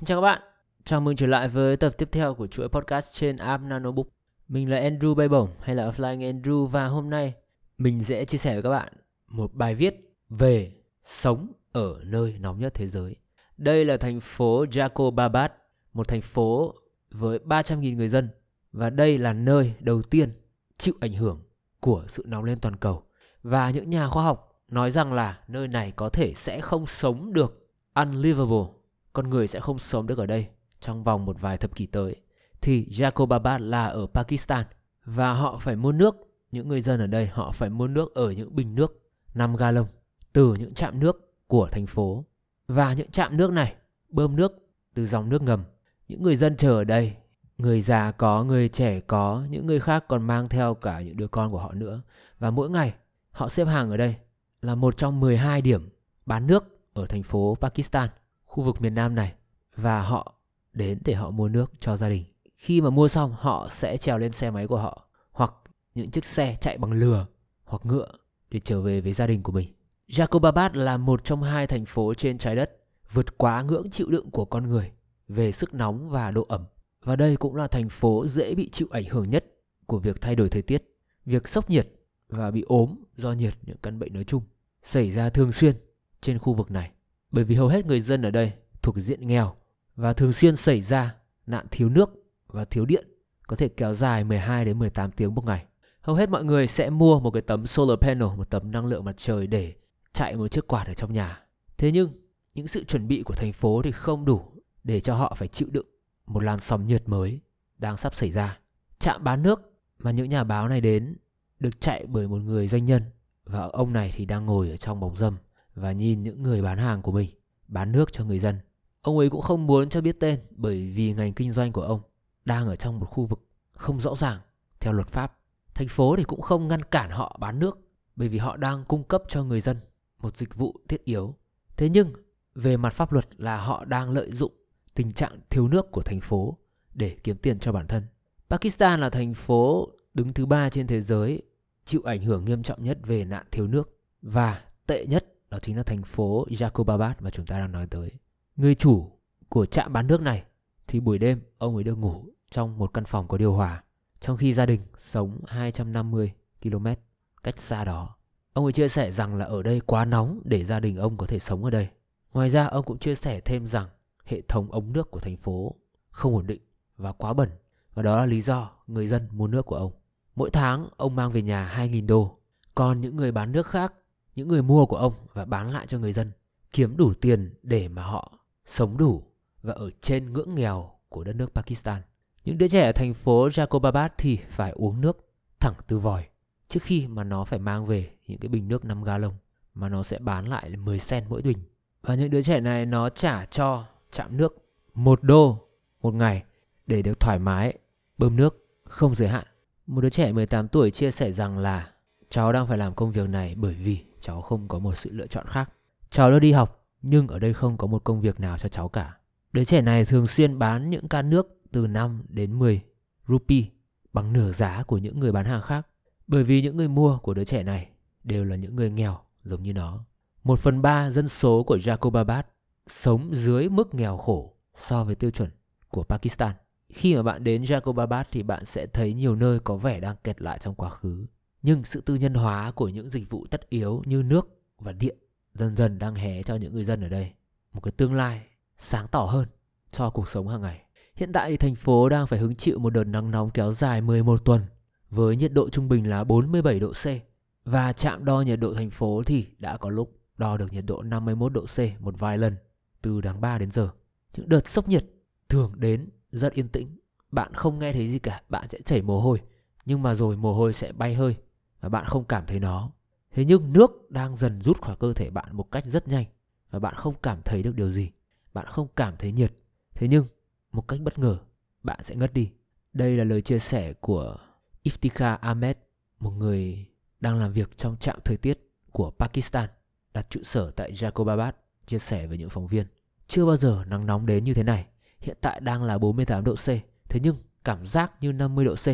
Xin chào các bạn, chào mừng trở lại với tập tiếp theo của chuỗi podcast trên app Nanobook. Mình là Andrew Baybổng hay là Flying Andrew, và hôm nay mình sẽ chia sẻ với các bạn một bài viết về sống ở nơi nóng nhất thế giới. Đây là thành phố Jacobabad, một thành phố với 300.000 người dân, và đây là nơi đầu tiên chịu ảnh hưởng của sự nóng lên toàn cầu. Và những nhà khoa học nói rằng là nơi này có thể sẽ không sống được, unlivable, con người sẽ không sống được ở đây trong vòng một vài thập kỷ tới. Thì Jacobabad là ở Pakistan, và họ phải mua nước. Những người dân ở đây họ phải mua nước ở những bình nước 5 gallon từ những trạm nước của thành phố. Và những trạm nước này bơm nước từ dòng nước ngầm. Những người dân chờ ở đây, người già có, người trẻ có, những người khác còn mang theo cả những đứa con của họ nữa. Và mỗi ngày họ xếp hàng ở đây là một trong 12 điểm bán nước ở thành phố Pakistan, khu vực miền Nam này. Và họ đến để họ mua nước cho gia đình. Khi mà mua xong, họ sẽ trèo lên xe máy của họ, hoặc những chiếc xe chạy bằng lừa hoặc ngựa để trở về với gia đình của mình. Jacobabad là một trong 2 thành phố trên trái đất vượt quá ngưỡng chịu đựng của con người về sức nóng và độ ẩm. Và đây cũng là thành phố dễ bị chịu ảnh hưởng nhất của việc thay đổi thời tiết. Việc sốc nhiệt và bị ốm do nhiệt, những căn bệnh nói chung, xảy ra thường xuyên trên khu vực này. Bởi vì hầu hết người dân ở đây thuộc diện nghèo, và thường xuyên xảy ra nạn thiếu nước và thiếu điện, có thể kéo dài 12 đến 18 tiếng một ngày. Hầu hết mọi người sẽ mua một cái tấm solar panel, một tấm năng lượng mặt trời để chạy một chiếc quạt ở trong nhà. Thế nhưng những sự chuẩn bị của thành phố thì không đủ để cho họ phải chịu đựng một làn sóng nhiệt mới đang sắp xảy ra. Trạm bán nước mà những nhà báo này đến được chạy bởi một người doanh nhân, và ông này thì đang ngồi ở trong bóng râm và nhìn những người bán hàng của mình bán nước cho người dân. Ông ấy cũng không muốn cho biết tên, bởi vì ngành kinh doanh của ông đang ở trong một khu vực không rõ ràng theo luật pháp. Thành phố thì cũng không ngăn cản họ bán nước, bởi vì họ đang cung cấp cho người dân một dịch vụ thiết yếu. Thế nhưng về mặt pháp luật là họ đang lợi dụng tình trạng thiếu nước của thành phố để kiếm tiền cho bản thân. Pakistan là thành phố đứng thứ 3 trên thế giới chịu ảnh hưởng nghiêm trọng nhất về nạn thiếu nước, và tệ nhất đó chính là thành phố Jacobabad mà chúng ta đang nói tới. Người chủ của trạm bán nước này thì buổi đêm ông ấy được ngủ trong một căn phòng có điều hòa, trong khi gia đình sống 250 km cách xa đó. Ông ấy chia sẻ rằng là ở đây quá nóng để gia đình ông có thể sống ở đây. Ngoài ra ông cũng chia sẻ thêm rằng hệ thống ống nước của thành phố không ổn định và quá bẩn, và đó là lý do người dân mua nước của ông. Mỗi tháng ông mang về nhà $2.000, còn những người bán nước khác, những người mua của ông và bán lại cho người dân, kiếm đủ tiền để mà họ sống đủ và ở trên ngưỡng nghèo của đất nước Pakistan. Những đứa trẻ ở thành phố Jacobabad thì phải uống nước thẳng từ vòi, trước khi mà nó phải mang về những cái bình nước 5 gallon mà nó sẽ bán lại 10 cent mỗi bình. Và những đứa trẻ này nó trả cho trạm nước $1 một ngày để được thoải mái bơm nước không giới hạn. Một đứa trẻ 18 tuổi chia sẻ rằng là cháu đang phải làm công việc này bởi vì cháu không có một sự lựa chọn khác. Cháu đã đi học nhưng ở đây không có một công việc nào cho cháu cả. Đứa trẻ này thường xuyên bán những can nước từ 5 đến 10 rupee, bằng nửa giá của những người bán hàng khác, bởi vì những người mua của đứa trẻ này đều là những người nghèo giống như nó. 1/3 dân số của Jacobabad sống dưới mức nghèo khổ so với tiêu chuẩn của Pakistan. Khi mà bạn đến Jacobabad thì bạn sẽ thấy nhiều nơi có vẻ đang kẹt lại trong quá khứ. Nhưng sự tư nhân hóa của những dịch vụ tất yếu như nước và điện dần dần đang hé cho những người dân ở đây một cái tương lai sáng tỏ hơn cho cuộc sống hàng ngày. Hiện tại thì thành phố đang phải hứng chịu một đợt nắng nóng kéo dài 11 tuần với nhiệt độ trung bình là 47 độ C. Và trạm đo nhiệt độ thành phố thì đã có lúc đo được nhiệt độ 51 độ C một vài lần từ tháng 3 đến giờ. Những đợt sốc nhiệt thường đến rất yên tĩnh. Bạn không nghe thấy gì cả, bạn sẽ chảy mồ hôi, nhưng mà rồi mồ hôi sẽ bay hơi và bạn không cảm thấy nó. Thế nhưng nước đang dần rút khỏi cơ thể bạn một cách rất nhanh, và bạn không cảm thấy được điều gì. Bạn không cảm thấy nhiệt. Thế nhưng một cách bất ngờ, bạn sẽ ngất đi. Đây là lời chia sẻ của Iftikhar Ahmed, một người đang làm việc trong trạm thời tiết của Pakistan, đặt trụ sở tại Jacobabad, chia sẻ với những phóng viên. Chưa bao giờ nắng nóng đến như thế này. Hiện tại đang là 48 độ C, thế nhưng cảm giác như 50 độ C.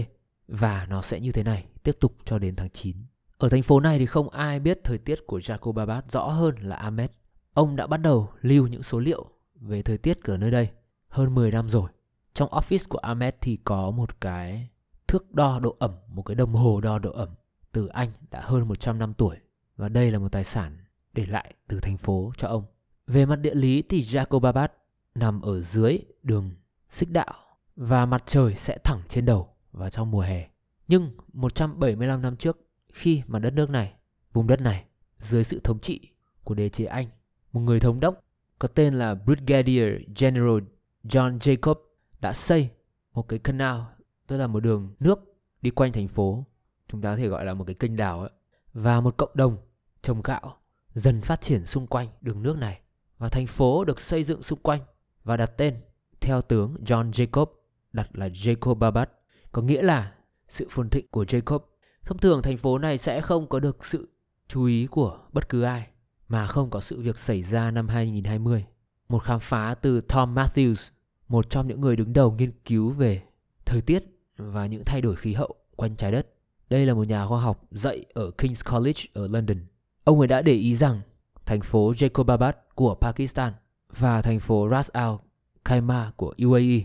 Và nó sẽ như thế này tiếp tục cho đến tháng 9. Ở thành phố này thì không ai biết thời tiết của Jacobabad rõ hơn là Ahmed. Ông đã bắt đầu lưu những số liệu về thời tiết ở nơi đây hơn 10 năm rồi. Trong office của Ahmed thì có một cái thước đo độ ẩm, một cái đồng hồ đo độ ẩm từ Anh đã hơn 100 năm tuổi. Và đây là một tài sản để lại từ thành phố cho ông. Về mặt địa lý thì Jacobabad nằm ở dưới đường xích đạo và mặt trời sẽ thẳng trên đầu vào trong mùa hè. Nhưng 175 năm trước, khi mà đất nước này, vùng đất này dưới sự thống trị của đế chế Anh, một người thống đốc có tên là Brigadier General John Jacob đã xây một cái canal, tức là một đường nước đi quanh thành phố, chúng ta có thể gọi là một cái kênh đào ấy. Và một cộng đồng trồng gạo dần phát triển xung quanh đường nước này, và thành phố được xây dựng xung quanh và đặt tên theo tướng John Jacob, đặt là Jacobabad, có nghĩa là sự phồn thịnh của Jacob. Thông thường thành phố này sẽ không có được sự chú ý của bất cứ ai, mà không có sự việc xảy ra năm 2020. Một khám phá từ Tom Matthews, một trong những người đứng đầu nghiên cứu về thời tiết và những thay đổi khí hậu quanh trái đất. Đây là một nhà khoa học dạy ở King's College ở London. Ông ấy đã để ý rằng thành phố Jacobabad của Pakistan và thành phố Ras Al-Khaimah của UAE,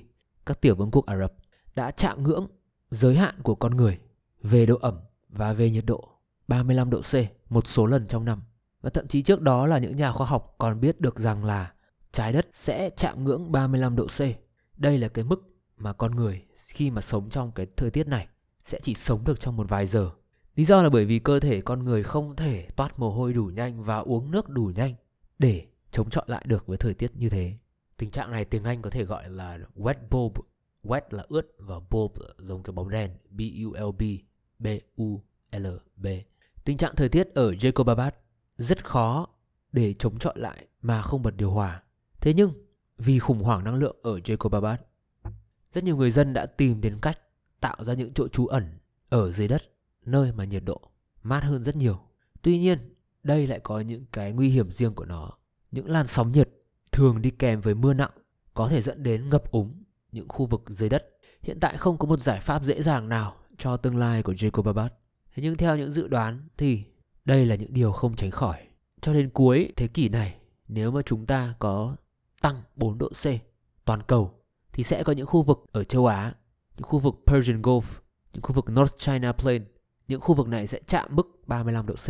các tiểu vương quốc Ả Rập, đã chạm ngưỡng giới hạn của con người về độ ẩm và về nhiệt độ 35 độ C một số lần trong năm. Và thậm chí trước đó là những nhà khoa học còn biết được rằng là trái đất sẽ chạm ngưỡng 35 độ C. Đây là cái mức mà con người khi mà sống trong cái thời tiết này sẽ chỉ sống được trong một vài giờ. Lý do là bởi vì cơ thể con người không thể toát mồ hôi đủ nhanh và uống nước đủ nhanh để chống chọi lại được với thời tiết như thế. Tình trạng này tiếng Anh có thể gọi là wet bulb. Wet là ướt và bulb là giống cái bóng đèn, B-U-L-B, B-U-L-B. Tình trạng thời tiết ở Jacobabad rất khó để chống chọi lại mà không bật điều hòa. Thế nhưng vì khủng hoảng năng lượng ở Jacobabad, rất nhiều người dân đã tìm đến cách tạo ra những chỗ trú ẩn ở dưới đất, nơi mà nhiệt độ mát hơn rất nhiều. Tuy nhiên, đây lại có những cái nguy hiểm riêng của nó. Những làn sóng nhiệt thường đi kèm với mưa nặng, có thể dẫn đến ngập úng những khu vực dưới đất. Hiện tại không có một giải pháp dễ dàng nào cho tương lai của Jacobabad. Thế nhưng theo những dự đoán thì đây là những điều không tránh khỏi. Cho đến cuối thế kỷ này, nếu mà chúng ta có tăng 4 độ C toàn cầu, thì sẽ có những khu vực ở châu Á, những khu vực Persian Gulf, những khu vực North China Plain, những khu vực này sẽ chạm mức 35 độ C.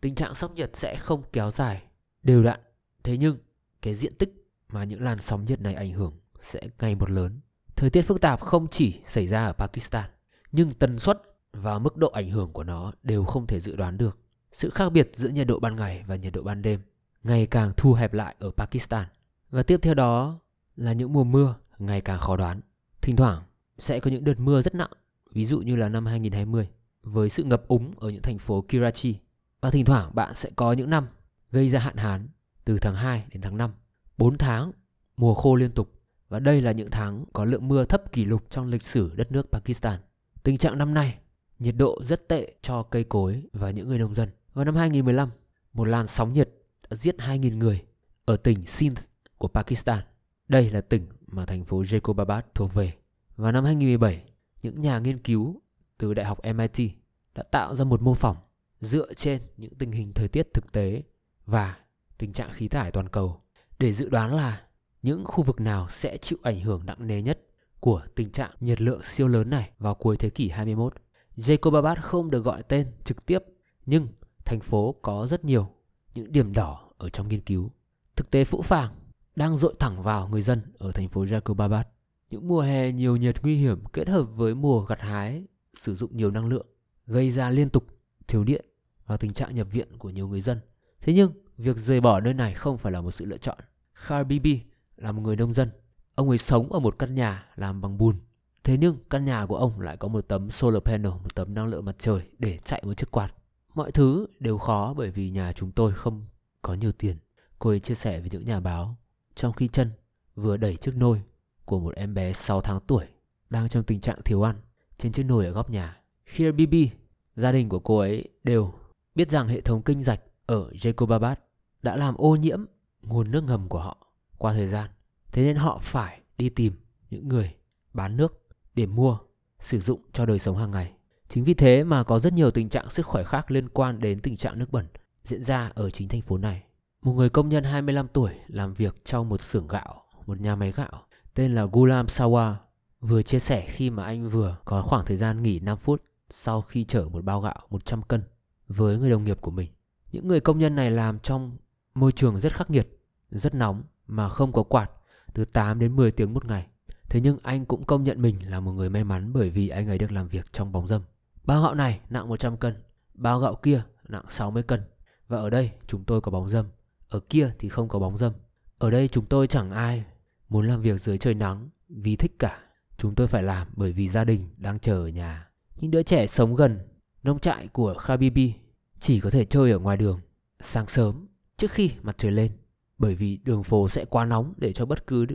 Tình trạng sóng nhiệt sẽ không kéo dài đều đặn. Thế nhưng cái diện tích mà những làn sóng nhiệt này ảnh hưởng sẽ ngày một lớn. Thời tiết phức tạp không chỉ xảy ra ở Pakistan, nhưng tần suất và mức độ ảnh hưởng của nó đều không thể dự đoán được. Sự khác biệt giữa nhiệt độ ban ngày và nhiệt độ ban đêm ngày càng thu hẹp lại ở Pakistan. Và tiếp theo đó là những mùa mưa ngày càng khó đoán. Thỉnh thoảng sẽ có những đợt mưa rất nặng, ví dụ như là năm 2020 với sự ngập úng ở những thành phố Karachi. Và thỉnh thoảng bạn sẽ có những năm gây ra hạn hán từ tháng 2 đến tháng 5, 4 tháng mùa khô liên tục. Và đây là những tháng có lượng mưa thấp kỷ lục trong lịch sử đất nước Pakistan. Tình trạng năm nay, nhiệt độ rất tệ cho cây cối và những người nông dân. Vào năm 2015, một làn sóng nhiệt đã giết 2.000 người ở tỉnh Sindh của Pakistan. Đây là tỉnh mà thành phố Jacobabad thuộc về. Vào năm 2017, những nhà nghiên cứu từ Đại học MIT đã tạo ra một mô phỏng dựa trên những tình hình thời tiết thực tế và tình trạng khí thải toàn cầu để dự đoán là những khu vực nào sẽ chịu ảnh hưởng nặng nề nhất của tình trạng nhiệt lượng siêu lớn này vào cuối thế kỷ 21. Jacobabad không được gọi tên trực tiếp, nhưng thành phố có rất nhiều những điểm đỏ ở trong nghiên cứu. Thực tế phũ phàng đang dội thẳng vào người dân ở thành phố Jacobabad. Những mùa hè nhiều nhiệt nguy hiểm kết hợp với mùa gặt hái sử dụng nhiều năng lượng gây ra liên tục thiếu điện và tình trạng nhập viện của nhiều người dân. Thế nhưng việc rời bỏ nơi này không phải là một sự lựa chọn. Khai Bibi là một người nông dân. Ông ấy sống ở một căn nhà làm bằng bùn. Thế nhưng căn nhà của ông lại có một tấm solar panel, một tấm năng lượng mặt trời để chạy một chiếc quạt. Mọi thứ đều khó bởi vì nhà chúng tôi không có nhiều tiền, cô ấy chia sẻ với những nhà báo, trong khi chân vừa đẩy chiếc nôi của một em bé 6 tháng tuổi đang trong tình trạng thiếu ăn trên chiếc nồi ở góc nhà. Khai Bibi, gia đình của cô ấy đều biết rằng hệ thống kinh rạch ở Jacobabad đã làm ô nhiễm nguồn nước ngầm của họ qua thời gian. Thế nên họ phải đi tìm những người bán nước để mua, sử dụng cho đời sống hàng ngày. Chính vì thế mà có rất nhiều tình trạng sức khỏe khác liên quan đến tình trạng nước bẩn diễn ra ở chính thành phố này. Một người công nhân 25 tuổi làm việc trong một xưởng gạo một nhà máy gạo tên là Ghulam Sawa vừa chia sẻ khi mà anh vừa có khoảng thời gian nghỉ 5 phút sau khi chở một bao gạo 100 cân với người đồng nghiệp của mình. Những người công nhân này làm trong môi trường rất khắc nghiệt, rất nóng mà không có quạt, từ 8 đến 10 tiếng một ngày. Thế nhưng anh cũng công nhận mình là một người may mắn bởi vì anh ấy được làm việc trong bóng râm. Bao gạo này nặng 100 cân, bao gạo kia nặng 60 cân. Và ở đây chúng tôi có bóng râm, ở kia thì không có bóng râm. Ở đây chúng tôi chẳng ai muốn làm việc dưới trời nắng vì thích cả. Chúng tôi phải làm bởi vì gia đình đang chờ ở nhà. Những đứa trẻ sống gần nông trại của Khai Bibi chỉ có thể chơi ở ngoài đường sáng sớm trước khi mặt trời lên, bởi vì đường phố sẽ quá nóng để cho bất cứ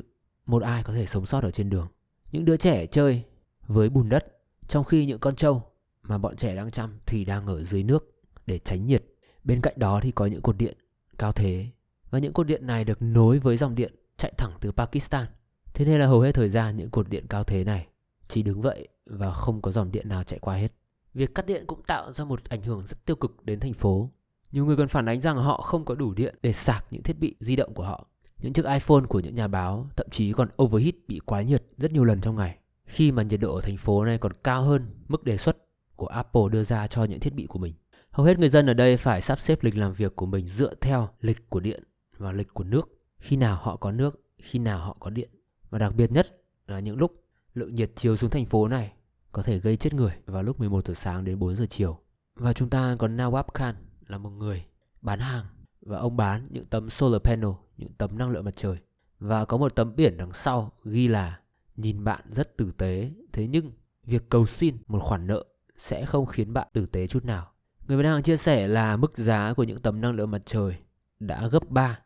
một ai có thể sống sót ở trên đường. Những đứa trẻ chơi với bùn đất, trong khi những con trâu mà bọn trẻ đang chăm thì đang ở dưới nước để tránh nhiệt. Bên cạnh đó thì có những cột điện cao thế, và những cột điện này được nối với dòng điện chạy thẳng từ Pakistan. Thế nên là hầu hết thời gian những cột điện cao thế này chỉ đứng vậy và không có dòng điện nào chạy qua hết. Việc cắt điện cũng tạo ra một ảnh hưởng rất tiêu cực đến thành phố. Nhiều người còn phản ánh rằng họ không có đủ điện để sạc những thiết bị di động của họ. Những chiếc iPhone của những nhà báo thậm chí còn overheat, bị quá nhiệt rất nhiều lần trong ngày, khi mà nhiệt độ ở thành phố này còn cao hơn mức đề xuất của Apple đưa ra cho những thiết bị của mình. Hầu hết người dân ở đây phải sắp xếp lịch làm việc của mình dựa theo lịch của điện và lịch của nước. Khi nào họ có nước, khi nào họ có điện. Và đặc biệt nhất là những lúc lượng nhiệt chiếu xuống thành phố này có thể gây chết người vào lúc 11 giờ sáng đến 4 giờ chiều. Và chúng ta có Nawab Khan là một người bán hàng, và ông bán những tấm solar panel, những tấm năng lượng mặt trời. Và có một tấm biển đằng sau ghi là nhìn bạn rất tử tế, thế nhưng việc cầu xin một khoản nợ sẽ không khiến bạn tử tế chút nào. Người bán hàng chia sẻ là mức giá của những tấm năng lượng mặt trời đã gấp 3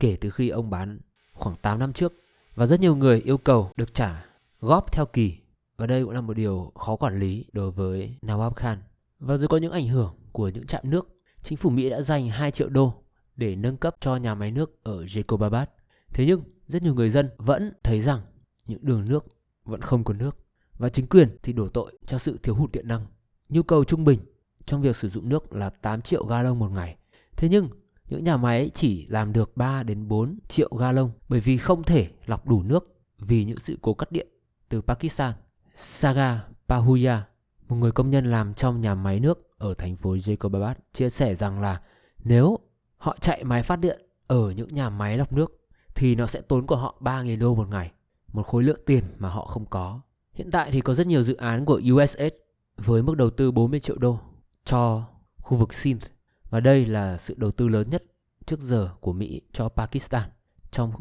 kể từ khi ông bán khoảng 8 năm trước. Và rất nhiều người yêu cầu được trả góp theo kỳ. Và đây cũng là một điều khó quản lý đối với Nawab Khan. Và rồi có những ảnh hưởng của những trạm nước. Chính phủ Mỹ đã dành 2 triệu đô để nâng cấp cho nhà máy nước ở Jacobabad. Thế nhưng rất nhiều người dân vẫn thấy rằng những đường nước vẫn không có nước. Và chính quyền thì đổ tội cho sự thiếu hụt điện năng. Nhu cầu trung bình trong việc sử dụng nước là 8 triệu gallon một ngày. Thế nhưng những nhà máy chỉ làm được 3 đến 4 triệu gallon bởi vì không thể lọc đủ nước vì những sự cố cắt điện từ Pakistan. Sagar Pahuja, một người công nhân làm trong nhà máy nước ở thành phố Jacobabad, chia sẻ rằng là nếu họ chạy máy phát điện ở những nhà máy lọc nước thì nó sẽ tốn của họ 3.000 đô một ngày, một khối lượng tiền mà họ không có. Hiện tại thì có rất nhiều dự án của USA với mức đầu tư 40 triệu đô cho khu vực Sindh, và đây là sự đầu tư lớn nhất trước giờ của Mỹ cho Pakistan trong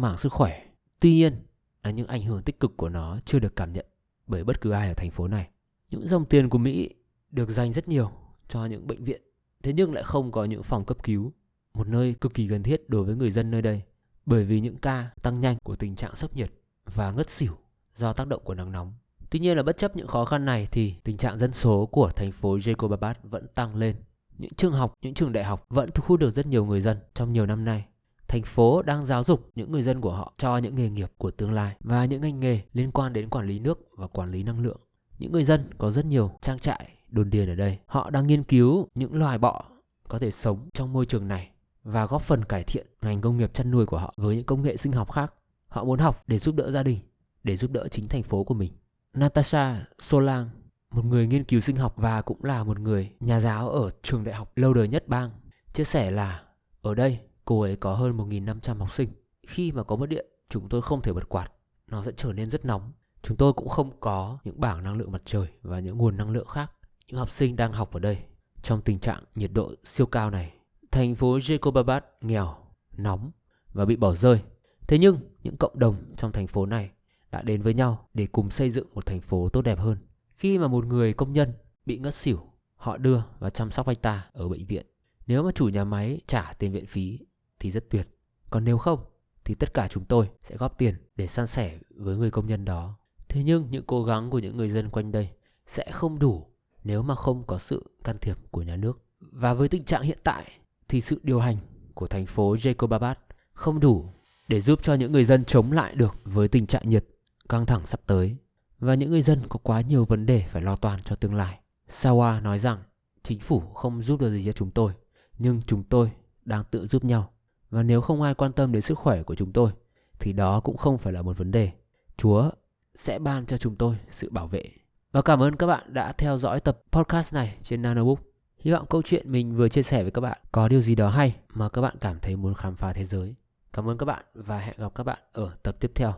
mảng sức khỏe. Tuy nhiên là những ảnh hưởng tích cực của nó chưa được cảm nhận bởi bất cứ ai ở thành phố này. Những dòng tiền của Mỹ được dành rất nhiều cho những bệnh viện, thế nhưng lại không có những phòng cấp cứu, một nơi cực kỳ cần thiết đối với người dân nơi đây, bởi vì những ca tăng nhanh của tình trạng sốc nhiệt và ngất xỉu do tác động của nắng nóng. Tuy nhiên là bất chấp những khó khăn này thì tình trạng dân số của thành phố Jacobabad vẫn tăng lên. Những trường học, những trường đại học vẫn thu hút được rất nhiều người dân trong nhiều năm nay. Thành phố đang giáo dục những người dân của họ cho những nghề nghiệp của tương lai và những ngành nghề liên quan đến quản lý nước và quản lý năng lượng. Những người dân có rất nhiều trang trại, đồn điền ở đây. Họ đang nghiên cứu những loài bọ có thể sống trong môi trường này và góp phần cải thiện ngành công nghiệp chăn nuôi của họ với những công nghệ sinh học khác. Họ muốn học để giúp đỡ gia đình, để giúp đỡ chính thành phố của mình. Natasha Solang, một người nghiên cứu sinh học và cũng là một người nhà giáo ở trường đại học lâu đời nhất bang, chia sẻ là ở đây cô ấy có hơn 1.500 học sinh. Khi mà có mất điện, chúng tôi không thể bật quạt, nó sẽ trở nên rất nóng. Chúng tôi cũng không có những bảng năng lượng mặt trời và những nguồn năng lượng khác. Những học sinh đang học ở đây trong tình trạng nhiệt độ siêu cao này. Thành phố Jacobabad nghèo, nóng và bị bỏ rơi. Thế nhưng những cộng đồng trong thành phố này đã đến với nhau để cùng xây dựng một thành phố tốt đẹp hơn. Khi mà một người công nhân bị ngất xỉu, họ đưa và chăm sóc anh ta ở bệnh viện. Nếu mà chủ nhà máy trả tiền viện phí thì rất tuyệt. Còn nếu không thì tất cả chúng tôi sẽ góp tiền để san sẻ với người công nhân đó. Thế nhưng những cố gắng của những người dân quanh đây sẽ không đủ nếu mà không có sự can thiệp của nhà nước. Và với tình trạng hiện tại thì sự điều hành của thành phố Jacobabad không đủ để giúp cho những người dân chống lại được với tình trạng nhiệt căng thẳng sắp tới. Và những người dân có quá nhiều vấn đề phải lo toan cho tương lai. Sawa nói rằng chính phủ không giúp được gì cho chúng tôi, nhưng chúng tôi đang tự giúp nhau. Và nếu không ai quan tâm đến sức khỏe của chúng tôi thì đó cũng không phải là một vấn đề. Chúa sẽ ban cho chúng tôi sự bảo vệ. Và cảm ơn các bạn đã theo dõi tập podcast này trên Nanobook. Hy vọng câu chuyện mình vừa chia sẻ với các bạn có điều gì đó hay mà các bạn cảm thấy muốn khám phá thế giới. Cảm ơn các bạn và hẹn gặp các bạn ở tập tiếp theo.